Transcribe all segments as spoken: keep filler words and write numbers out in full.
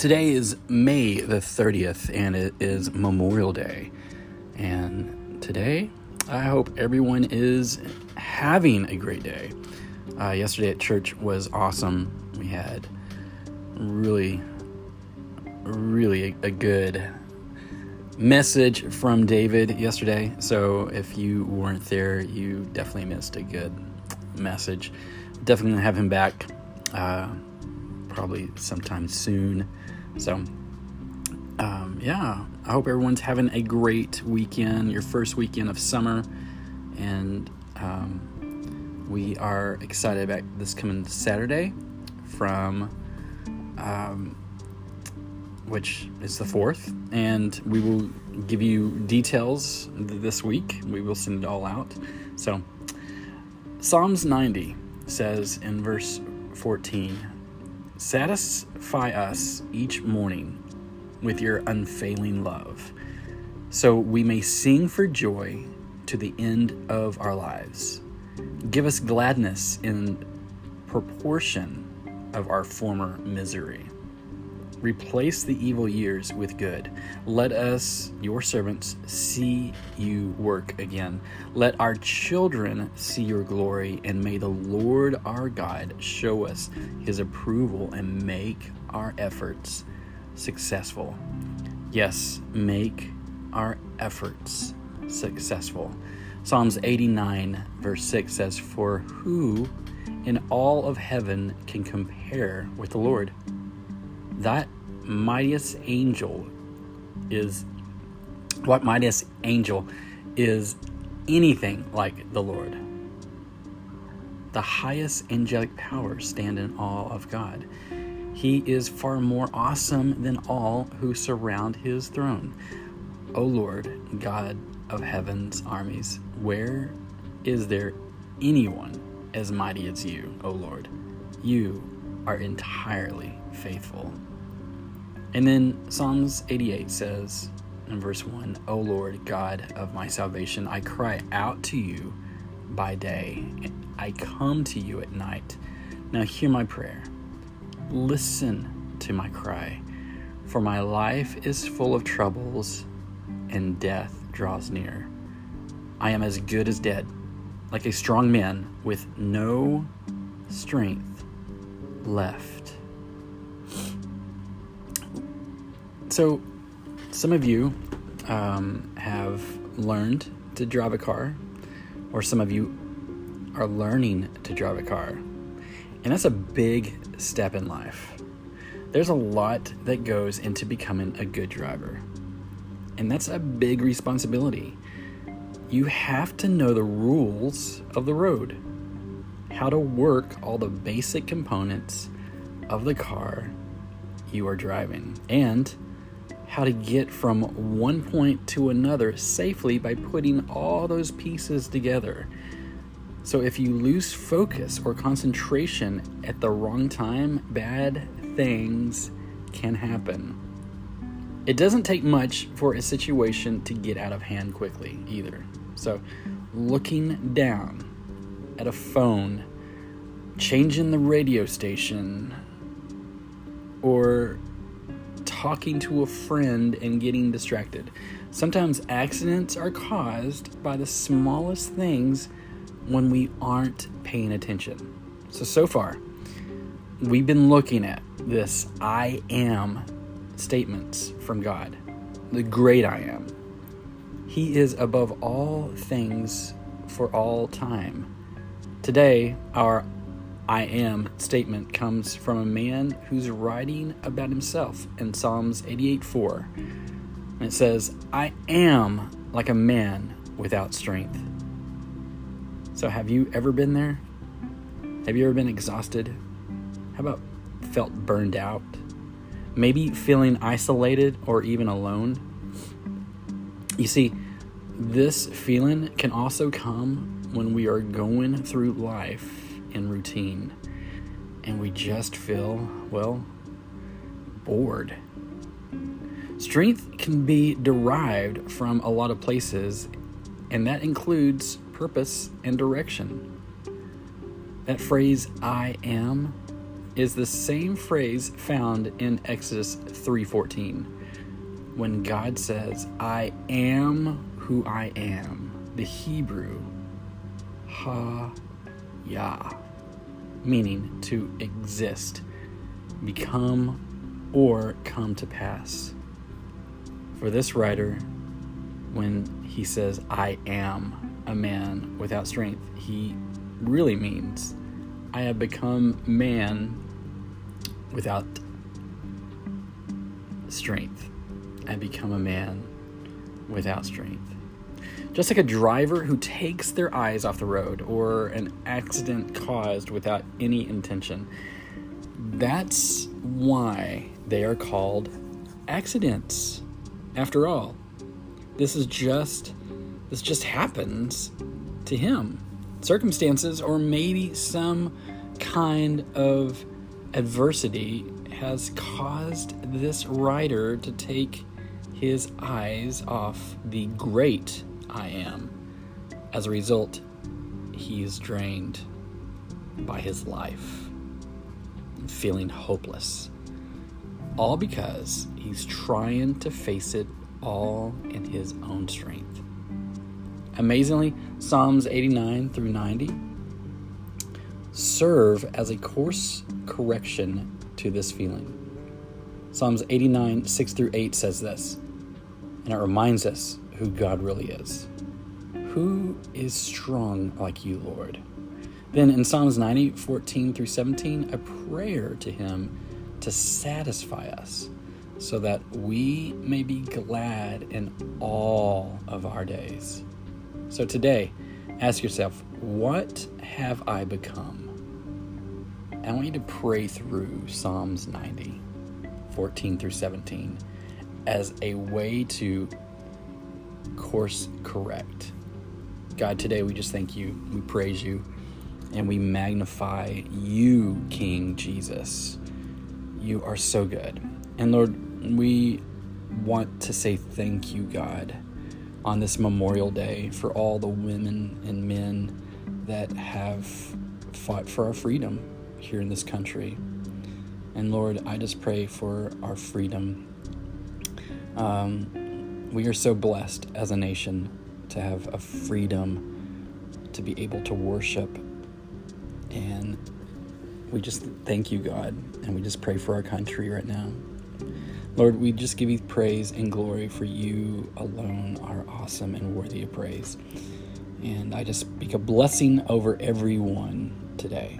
Today is May the thirtieth, and it is Memorial Day. And today, I hope everyone is having a great day. Uh, yesterday at church was awesome. We had really, really a, a good message from David yesterday. So if you weren't there, you definitely missed a good message. Definitely gonna have him back. Uh, probably sometime soon. So, um, yeah, I hope everyone's having a great weekend, your first weekend of summer, and um, we are excited about this coming Saturday from, um, which is the fourth, and we will give you details this week. We will send it all out. So, Psalms ninety says in verse fourteen, "Satisfy us each morning with your unfailing love, so we may sing for joy to the end of our lives. Give us gladness in proportion of our former misery. Replace the evil years with good. Let us, your servants, see you work again. Let our children see your glory, and may the Lord our God show us his approval and make our efforts successful." Yes, make our efforts successful. Psalms eighty-nine verse six says, "For who in all of heaven can compare with the Lord? That mightiest angel is, what mightiest angel is anything like the Lord? The highest angelic powers stand in awe of God. He is far more awesome than all who surround his throne. O Lord, God of heaven's armies, where is there anyone as mighty as you, O Lord? You are entirely faithful." And then Psalms eighty-eight says in verse one, "O Lord, God of my salvation, I cry out to you by day. I come to you at night. Now hear my prayer. Listen to my cry. For my life is full of troubles, and death draws near. I am as good as dead, like a strong man with no strength left." So, some of you um, have learned to drive a car, or some of you are learning to drive a car, and that's a big step in life. There's a lot that goes into becoming a good driver, and that's a big responsibility. You have to know the rules of the road, how to work all the basic components of the car you are driving, and how to get from one point to another safely by putting all those pieces together. So if you lose focus or concentration at the wrong time, bad things can happen. It doesn't take much for a situation to get out of hand quickly either. So looking down at a phone, changing the radio station, or talking to a friend and getting distracted. Sometimes accidents are caused by the smallest things when we aren't paying attention. So, so far, we've been looking at this I am statements from God, the great I am. He is above all things for all time. Today, our I am statement comes from a man who's writing about himself in Psalms eighty-eight four. And it says, "I am like a man without strength." So have you ever been there? Have you ever been exhausted? How about felt burned out? Maybe feeling isolated or even alone? You see, this feeling can also come when we are going through life in routine, and we just feel, well, bored. Strength can be derived from a lot of places, and that includes purpose and direction. That phrase, I am, is the same phrase found in Exodus three fourteen, when God says, I am who I am, the Hebrew, Ha-Yah, meaning to exist, become, or come to pass. For this writer, when he says, I am a man without strength, he really means, I have become man without strength. I become a man without strength. Just like a driver who takes their eyes off the road, or an accident caused without any intention. That's why they are called accidents. After all, this is just, this just happens to him. Circumstances, or maybe some kind of adversity, has caused this writer to take his eyes off the great I am. As a result, he is drained by his life, feeling hopeless, all because he's trying to face it all in his own strength. Amazingly, Psalms eighty-nine through ninety serve as a course correction to this feeling. Psalms eighty-nine, six through eight says this, and it reminds us who God really is. Who is strong like you, Lord? Then in Psalms ninety, fourteen through seventeen, a prayer to him to satisfy us so that we may be glad in all of our days. So today, ask yourself, what have I become? And I want you to pray through Psalms ninety, fourteen through seventeen as a way to course correct. God, today we just thank you, we praise you, and we magnify you, King Jesus. You are so good. And Lord, we want to say thank you, God, on this Memorial Day for all the women and men that have fought for our freedom here in this country. And Lord, I just pray for our freedom. Um, we are so blessed as a nation to have a freedom to be able to worship. And we just thank you, God, and we just pray for our country right now. Lord, we just give you praise and glory, for you alone are awesome and worthy of praise. And I just speak a blessing over everyone today.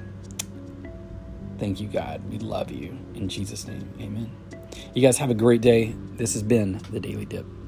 Thank you, God. We love you. In Jesus' name, amen. You guys have a great day. This has been The Daily Dip.